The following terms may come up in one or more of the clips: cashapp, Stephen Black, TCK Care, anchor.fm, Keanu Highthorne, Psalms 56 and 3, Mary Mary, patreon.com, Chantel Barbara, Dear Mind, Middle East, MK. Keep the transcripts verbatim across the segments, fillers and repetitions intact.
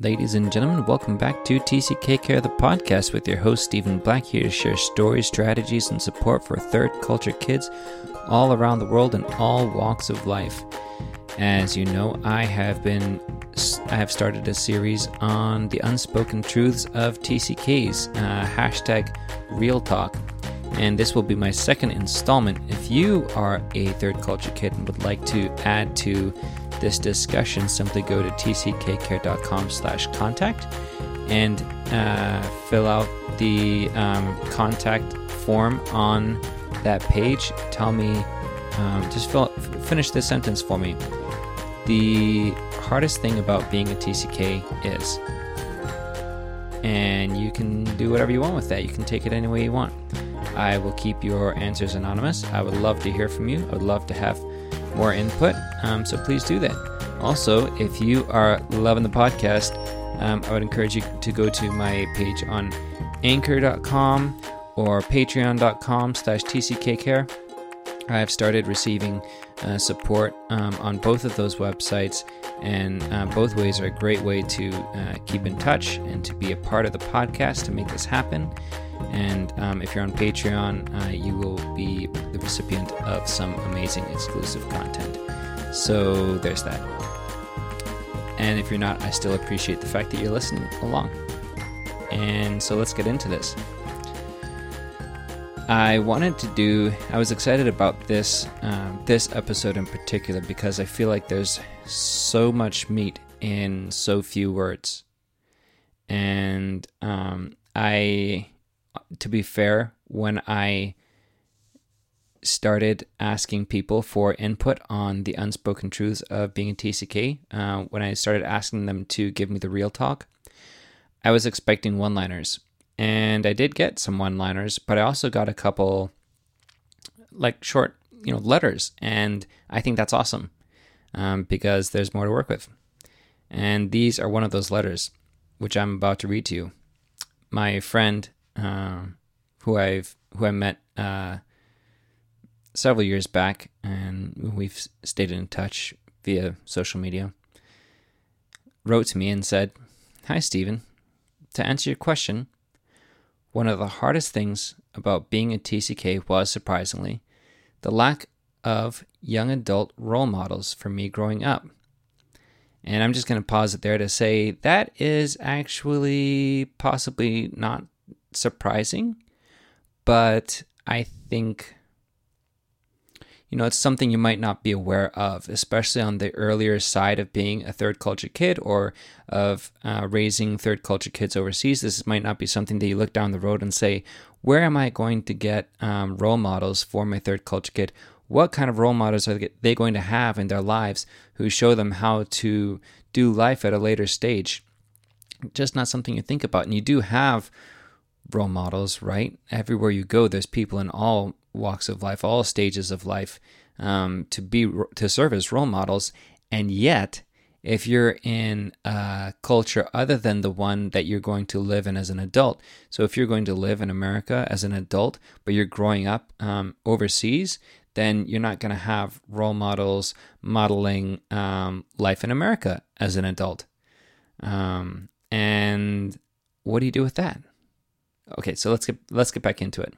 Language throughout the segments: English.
Ladies and gentlemen, welcome back to T C K Care, the podcast with your host, Stephen Black, here to share stories, strategies, and support for third culture kids all around the world in all walks of life. As you know, I have been, I have started a series on the unspoken truths of T C Ks, uh, hashtag real talk. And this will be my second installment. If you are a third culture kid and would like to add to this discussion, simply go to t c k care dot com slash contact and uh, fill out the um, contact form on that page. Tell me, um, just fill, finish this sentence for me. The hardest thing about being a T C K is, and you can do whatever you want with that. You can take it any way you want. I will keep your answers anonymous. I would love to hear from you. I would love to have more input, um, so please do that. Also, if you are loving the podcast, um, I would encourage you to go to my page on anchor dot com or patreon dot com slash T C K care. I have started receiving uh, support um, on both of those websites, and uh, both ways are a great way to uh, keep in touch and to be a part of the podcast to make this happen. And um, if you're on Patreon, uh, you will be the recipient of some amazing exclusive content. So there's that. And if you're not, I still appreciate the fact that you're listening along. And so let's get into this. I wanted to do, I was excited about this, um, this episode in particular because I feel like there's so much meat in so few words. And um, I... To be fair, when I started asking people for input on the unspoken truths of being a T C K, uh, when I started asking them to give me the real talk, I was expecting one-liners. And I did get some one-liners, but I also got a couple, like, short, you know, letters. And I think that's awesome, um, because there's more to work with. And these are one of those letters, which I'm about to read to you. My friend... Um, who I've who I met uh, several years back, and we've stayed in touch via social media, wrote to me and said, "Hi Stephen, to answer your question, one of the hardest things about being a T C K was, surprisingly, the lack of young adult role models for me growing up." And I'm just going to pause it there to say that is actually possibly not surprising, but I think, you know, it's something you might not be aware of, especially on the earlier side of being a third culture kid or of uh, raising third culture kids overseas. This might not be something that you look down the road and say, where am I going to get um, role models for my third culture kid? What kind of role models are they going to have in their lives who show them how to do life at a later stage? Just not something you think about. And you do have role models, right? Everywhere you go, there's people in all walks of life, all stages of life, um, to be to serve as role models. And yet, if you're in a culture other than the one that you're going to live in as an adult, so if you're going to live in America as an adult, but you're growing up um, overseas, then you're not going to have role models modeling um, life in America as an adult. Um, and what do you do with that? Okay, so let's get let's get back into it.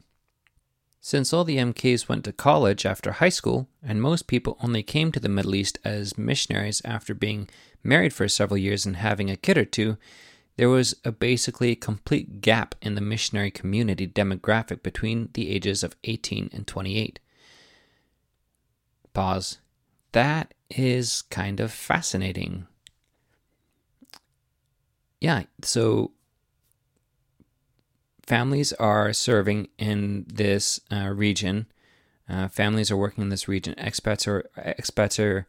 Since all the M Ks went to college after high school, and most people only came to the Middle East as missionaries after being married for several years and having a kid or two, there was a basically complete gap in the missionary community demographic between the ages of eighteen and twenty-eight. Pause. That is kind of fascinating. Yeah, so... Families are serving in this uh, region. Uh, families are working in this region. Expats are expats are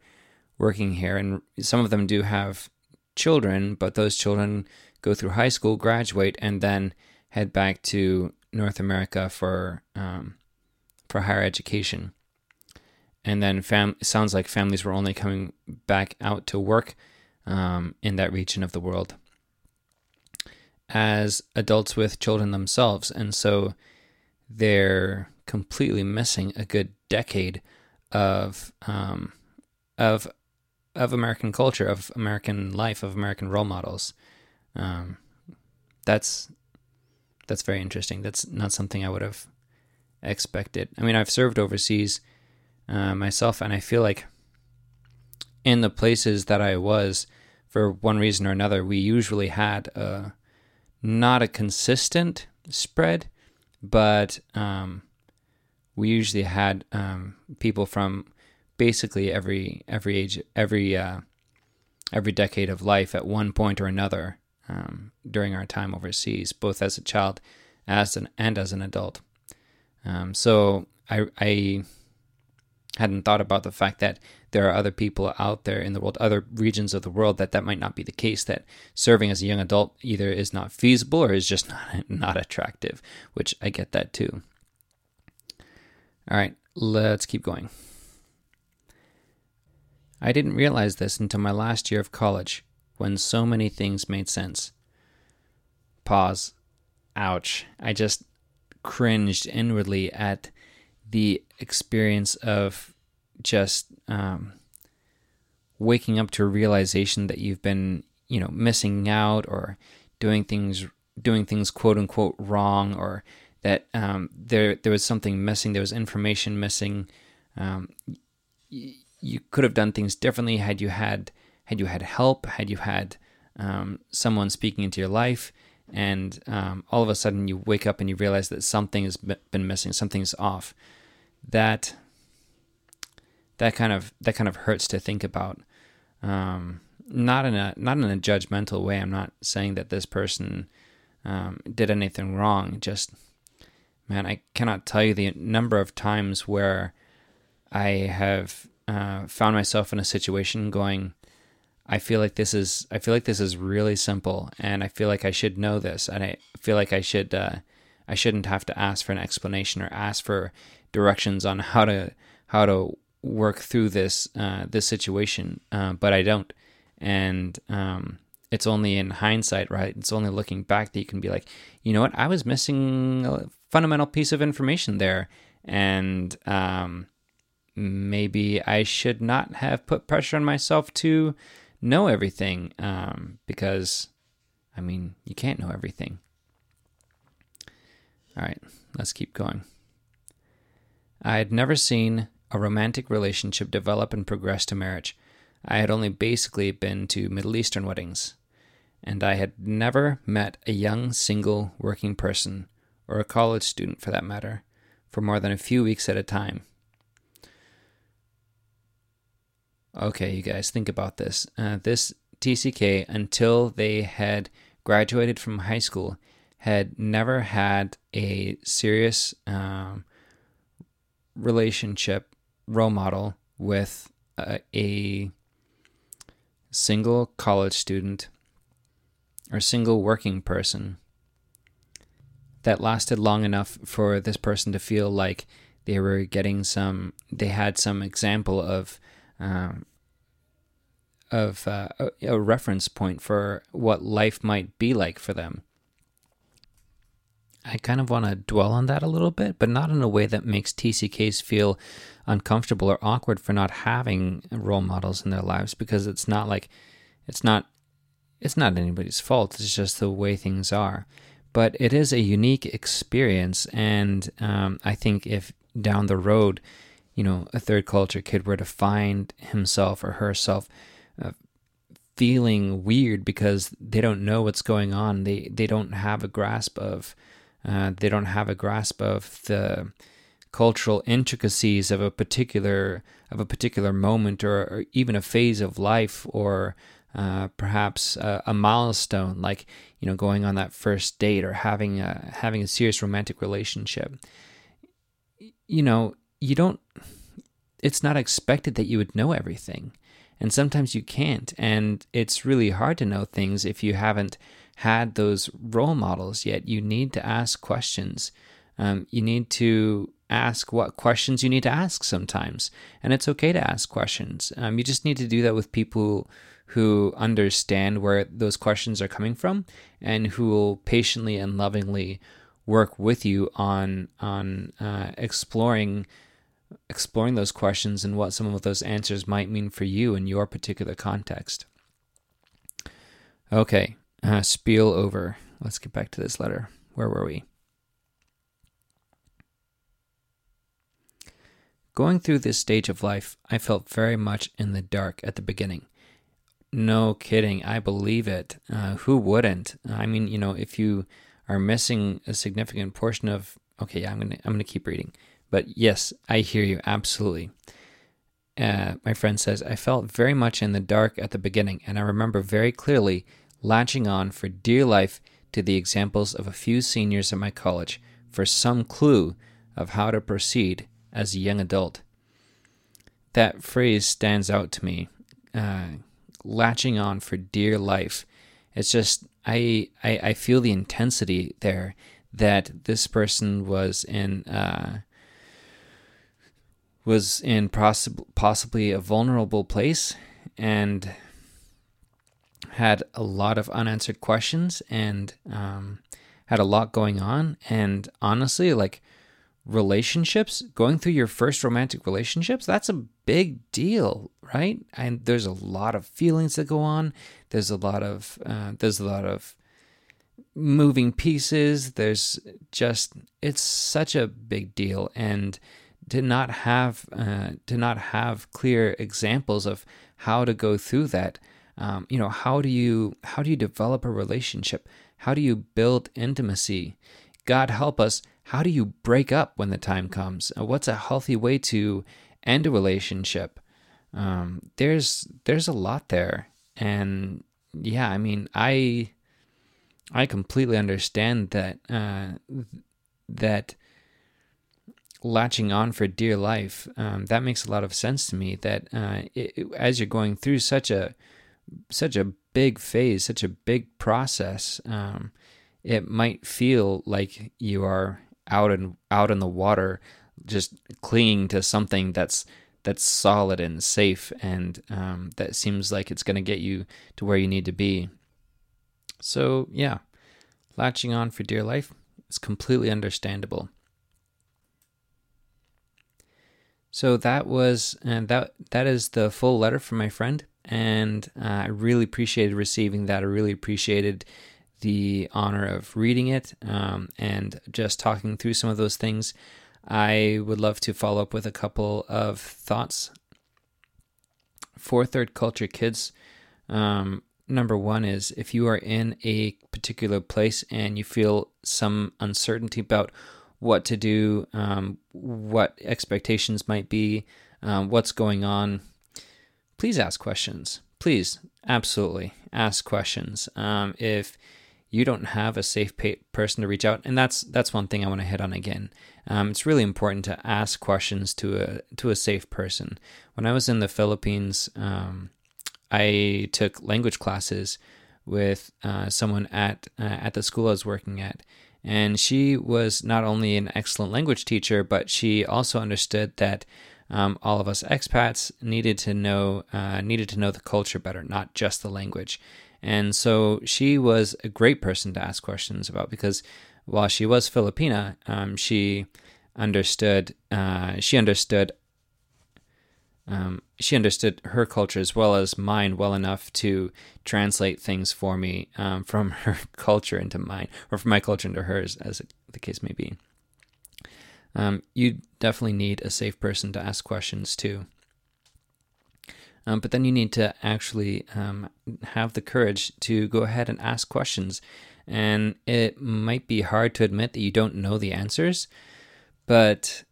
working here, and some of them do have children, but those children go through high school, graduate, and then head back to North America for um, for higher education. And then fam- it sounds like families were only coming back out to work um, in that region of the world as adults with children themselves, and so they're completely missing a good decade of um, of of American culture, of American life, of American role models. Um, that's that's very interesting. That's not something I would have expected. I mean, I've served overseas uh, myself, and I feel like in the places that I was, for one reason or another, we usually had a not a consistent spread, but um, we usually had um, people from basically every every age, every uh, every decade of life at one point or another um, during our time overseas, both as a child, as an and as an adult. Um, so I, I hadn't thought about the fact that there are other people out there in the world, other regions of the world, that that might not be the case, that serving as a young adult either is not feasible or is just not, not attractive, which I get that too. All right, let's keep going. I didn't realize this until my last year of college, when so many things made sense. Pause. Ouch. I just cringed inwardly at the experience of just um, waking up to a realization that you've been, you know, missing out or doing things, doing things quote unquote wrong, or that um, there there was something missing, there was information missing. Um, y- you could have done things differently had you had had you had help, had you had um, someone speaking into your life. And um, all of a sudden you wake up and you realize that something has been missing, something's off. That that kind of that kind of hurts to think about. Um, not in a not in a judgmental way. I'm not saying that this person um, did anything wrong. Just, man, I cannot tell you the number of times where I have uh, found myself in a situation going, I feel like this is I feel like this is really simple, and I feel like I should know this, and I feel like I should uh, I shouldn't have to ask for an explanation or ask for directions on how to how to work through this uh, this situation, uh, but I don't, and um, it's only in hindsight, right? It's only looking back that you can be like, you know what, I was missing a fundamental piece of information there, and um, maybe I should not have put pressure on myself to know everything, um, because, I mean, you can't know everything. All right, let's keep going. I had never seen a romantic relationship develop and progress to marriage. I had only basically been to Middle Eastern weddings, and I had never met a young, single, working person, or a college student for that matter, for more than a few weeks at a time. Okay, you guys, think about this. Uh, this T C K, until they had graduated from high school, had never had a serious um, relationship role model with uh, a single college student or single working person that lasted long enough for this person to feel like they were getting some, they had some example of Um, of uh, a, a reference point for what life might be like for them. I kind of want to dwell on that a little bit, but not in a way that makes T C Ks feel uncomfortable or awkward for not having role models in their lives, because it's not like, it's not, it's not anybody's fault. It's just the way things are. But it is a unique experience, and um, I think if down the road, you know, a third culture kid were to find himself or herself uh, feeling weird because they don't know what's going on, they they don't have a grasp of, uh, they don't have a grasp of the cultural intricacies of a particular of a particular moment or, or even a phase of life, or uh, perhaps a, a milestone, like, you know, going on that first date or having a having a serious romantic relationship. You know, you don't, it's not expected that you would know everything. And sometimes you can't. And it's really hard to know things if you haven't had those role models yet. You need to ask questions. Um, you need to ask what questions you need to ask sometimes. And it's okay to ask questions. Um, you just need to do that with people who understand where those questions are coming from and who will patiently and lovingly work with you on on uh, exploring exploring those questions and what some of those answers might mean for you in your particular context. Okay, uh, spiel over. Let's get back to this letter. Where were we? Going through this stage of life, I felt very much in the dark at the beginning. No kidding, I believe it. Uh, who wouldn't? I mean, you know, if you are missing a significant portion of... Okay, I'm gonna I'm gonna keep reading. But yes, I hear you, absolutely. Uh, my friend says, I felt very much in the dark at the beginning, and I remember very clearly latching on for dear life to the examples of a few seniors at my college for some clue of how to proceed as a young adult. That phrase stands out to me. Uh, latching on for dear life. It's just, I, I I feel the intensity there that this person was in, uh, was in poss- possibly a vulnerable place and had a lot of unanswered questions and um, had a lot going on. And honestly, like, relationships, going through your first romantic relationships, that's a big deal, right? And there's a lot of feelings that go on. There's a lot of uh, there's a lot of moving pieces. There's just, it's such a big deal, and to not have uh, to not have clear examples of how to go through that. Um, you know, how do you how do you develop a relationship? How do you build intimacy? God help us. How do you break up when the time comes? What's a healthy way to end a relationship? Um, there's there's a lot there, and yeah, I mean, I I completely understand that uh, that latching on for dear life. Um, that makes a lot of sense to me. That uh, it, it, as you're going through such a such a big phase, such a big process, um, it might feel like you are out and out in the water, just clinging to something that's that's solid and safe, and um, that seems like it's going to get you to where you need to be. So yeah, latching on for dear life is completely understandable. So that was and that that is the full letter from my friend, and uh, I really appreciated receiving that. I really appreciated the honor of reading it um, and just talking through some of those things. I would love to follow up with a couple of thoughts for third culture kids. Um, number one is, if you are in a particular place and you feel some uncertainty about what to do, um, what expectations might be, um, what's going on, please ask questions. Please, absolutely, ask questions. Um, if you don't have a safe pa- person to reach out, and that's that's one thing I want to hit on again. Um, it's really important to ask questions to a to a safe person. When I was in the Philippines, um, I took language classes with uh, someone at uh, at the school I was working at, and she was not only an excellent language teacher, but she also understood that um, all of us expats needed to know uh, needed to know the culture better, not just the language. And so she was a great person to ask questions about, because while she was Filipina, um, she understood uh, she understood um, she understood her culture as well as mine well enough to translate things for me um, from her culture into mine, or from my culture into hers, as the case may be. Um, you definitely need a safe person to ask questions to. Um, but then you need to actually um, have the courage to go ahead and ask questions. And it might be hard to admit that you don't know the answers, but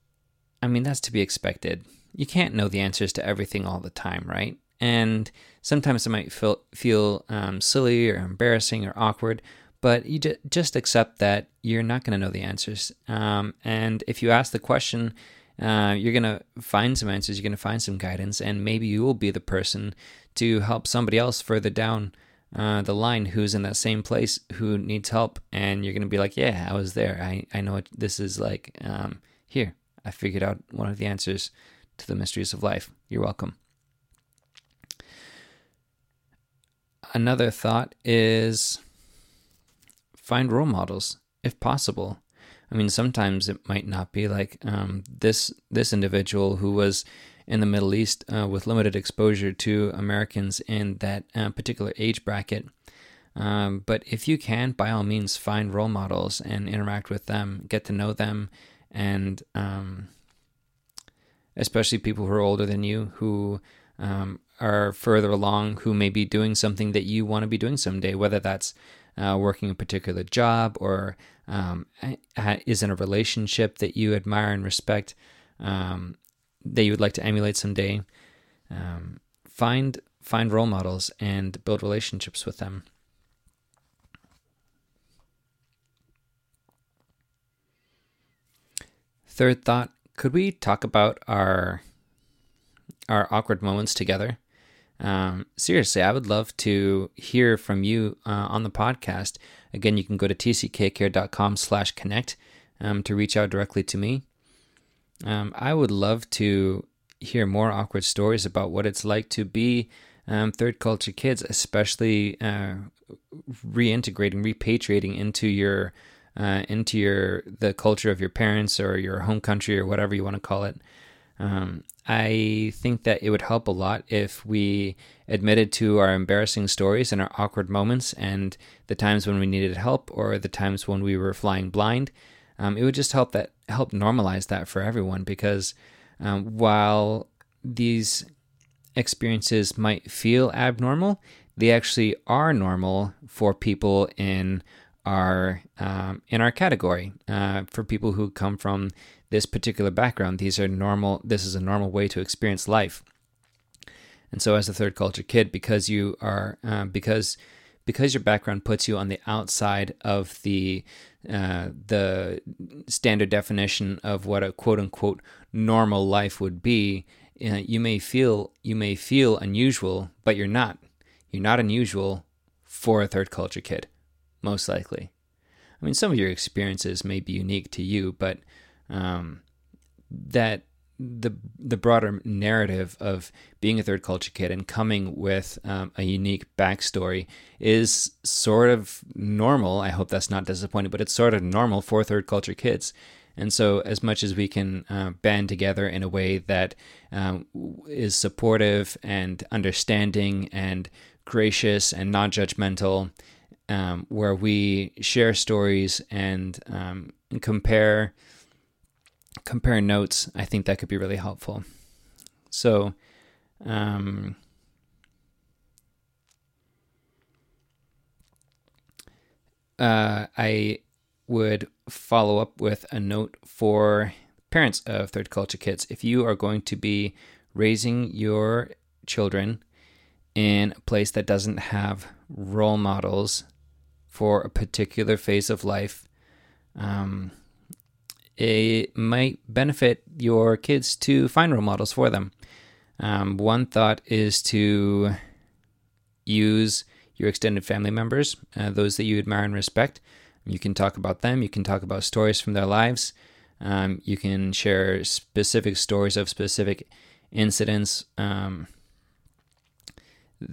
I mean, that's to be expected. You can't know the answers to everything all the time, right? And sometimes it might feel, feel um, silly or embarrassing or awkward, but you ju- just accept that you're not going to know the answers. Um, and if you ask the question, Uh, you're going to find some answers, you're going to find some guidance, and maybe you will be the person to help somebody else further down uh, the line who's in that same place, who needs help, and you're going to be like, yeah, I was there, I, I know what this is like. Um, here, I figured out one of the answers to the mysteries of life. You're welcome. Another thought is, find role models, if possible. I mean, sometimes it might not be like um, this this individual who was in the Middle East uh, with limited exposure to Americans in that uh, particular age bracket. Um, but if you can, by all means, find role models and interact with them, get to know them, and um, especially people who are older than you, who um, are further along, who may be doing something that you want to be doing someday, whether that's uh, working a particular job or um, is in a relationship that you admire and respect, um, that you would like to emulate someday. Um, find find role models and build relationships with them. Third thought, could we talk about our our awkward moments together? Um, seriously, I would love to hear from you uh, on the podcast. Again, you can go to t c k care dot com slash connect um, to reach out directly to me. Um, I would love to hear more awkward stories about what it's like to be um, third culture kids, especially uh, reintegrating, repatriating into your Uh, into your the culture of your parents or your home country or whatever you want to call it. Um, I think that it would help a lot if we admitted to our embarrassing stories and our awkward moments and the times when we needed help or the times when we were flying blind. Um, it would just help that help normalize that for everyone, because um, while these experiences might feel abnormal, they actually are normal for people in Are um, in our category uh, for people who come from this particular background. These are normal. This is a normal way to experience life. And so, as a third culture kid, because you are uh, because because your background puts you on the outside of the uh, the standard definition of what a quote unquote normal life would be, uh, you may feel you may feel unusual, but you're not. You're not unusual for a third culture kid. Most likely. I mean, some of your experiences may be unique to you, but um, that the the broader narrative of being a third culture kid and coming with um, a unique backstory is sort of normal. I hope that's not disappointing, but it's sort of normal for third culture kids. And so as much as we can uh, band together in a way that um, is supportive and understanding and gracious and non-judgmental, Um, where we share stories and um, compare compare notes, I think that could be really helpful. So, um, uh, I would follow up with a note for parents of third culture kids. If you are going to be raising your children in a place that doesn't have role models for a particular phase of life, um, it might benefit your kids to find role models for them. Um, one thought is to use your extended family members, uh, those that you admire and respect. You can talk about them. You can talk about stories from their lives. Um, you can share specific stories of specific incidents um,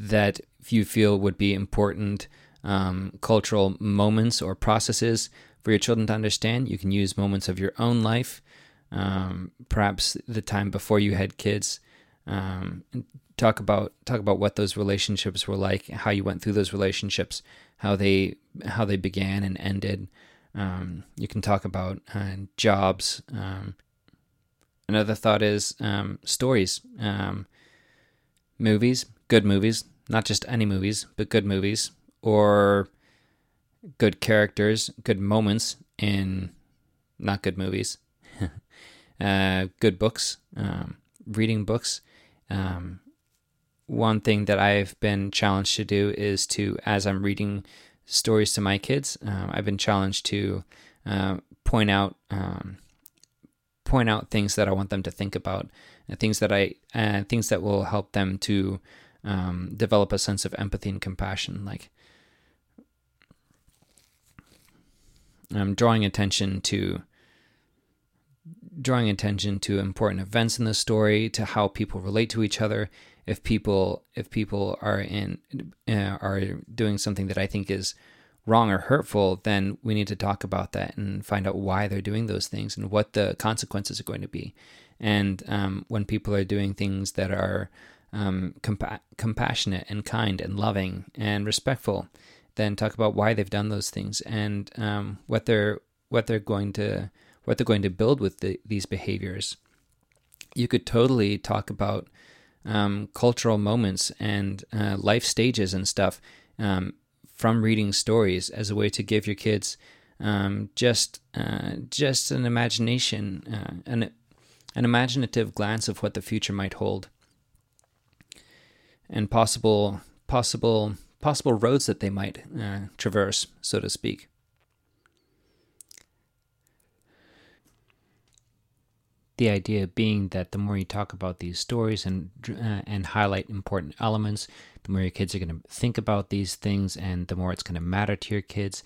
that you feel would be important Um, cultural moments or processes for your children to understand. You can use moments of your own life, um, perhaps the time before you had kids. Um, talk about talk about what those relationships were like, how you went through those relationships, how they how they began and ended. Um, you can talk about uh, jobs. Um, another thought is um, stories, um, movies, good movies, not just any movies, but good movies. Or good characters, good moments in not good movies, uh, good books, um, reading books. Um, one thing that I've been challenged to do is to, as I'm reading stories to my kids, uh, I've been challenged to uh, point out um, point out things that I want them to think about, and things that I uh, things that will help them to um, develop a sense of empathy and compassion, like. Um, drawing attention to drawing attention to important events in the story, to how people relate to each other. If people if people are in uh, are doing something that I think is wrong or hurtful, then we need to talk about that and find out why they're doing those things and what the consequences are going to be. And um, when people are doing things that are um, compa- compassionate and kind and loving and respectful, then talk about why they've done those things and um, what they're what they're going to what they're going to build with the, these behaviors. You could totally talk about um, cultural moments and uh, life stages and stuff um, from reading stories as a way to give your kids um, just uh, just an imagination, uh, an an imaginative glance of what the future might hold and possible possible. possible roads that they might uh, traverse, so to speak. The idea being that the more you talk about these stories and uh, and highlight important elements, the more your kids are going to think about these things, and the more it's going to matter to your kids,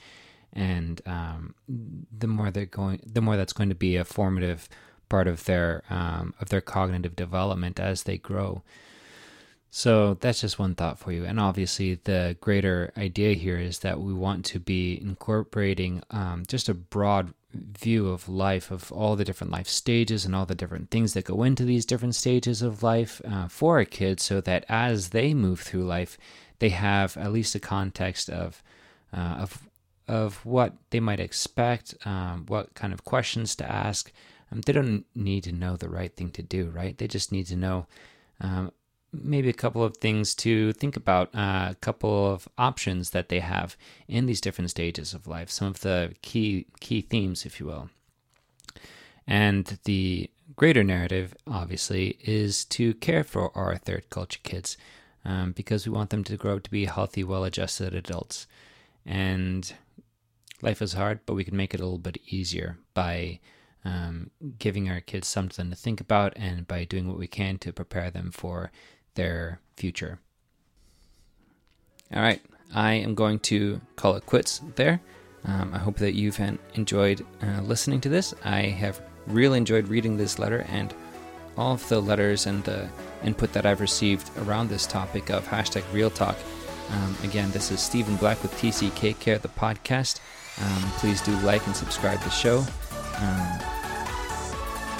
and um, the more they're going, the more that's going to be a formative part of their um, of their cognitive development as they grow. So that's just one thought for you. And obviously the greater idea here is that we want to be incorporating um, just a broad view of life, of all the different life stages and all the different things that go into these different stages of life uh, for our kids, so that as they move through life, they have at least a context of uh, of of what they might expect, um, what kind of questions to ask. Um, they don't need to know the right thing to do, right? They just need to know um, maybe a couple of things to think about, uh, a couple of options that they have in these different stages of life, some of the key key themes, if you will. And the greater narrative, obviously, is to care for our third culture kids, um, because we want them to grow up to be healthy, well-adjusted adults. And life is hard, but we can make it a little bit easier by um, giving our kids something to think about and by doing what we can to prepare them for their future. All right, I am going to call it quits there. Um, I hope that you've enjoyed uh, listening to this. I have really enjoyed reading this letter and all of the letters and the input that I've received around this topic of hashtag Real Talk. Um, again, this is Stephen Black with T C K Care, the podcast. Um, please do like and subscribe to the show. Um,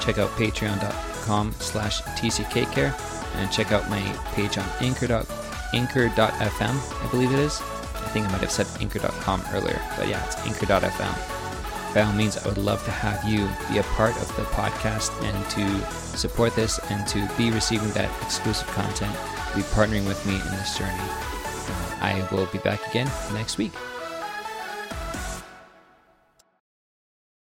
check out patreon.com slash TCK Care. And check out my page on anchor dot f m, I believe it is. I think I might have said anchor dot com earlier, but yeah, it's anchor dot f m. By all means, I would love to have you be a part of the podcast and to support this and to be receiving that exclusive content, be partnering with me in this journey. Uh, I will be back again next week.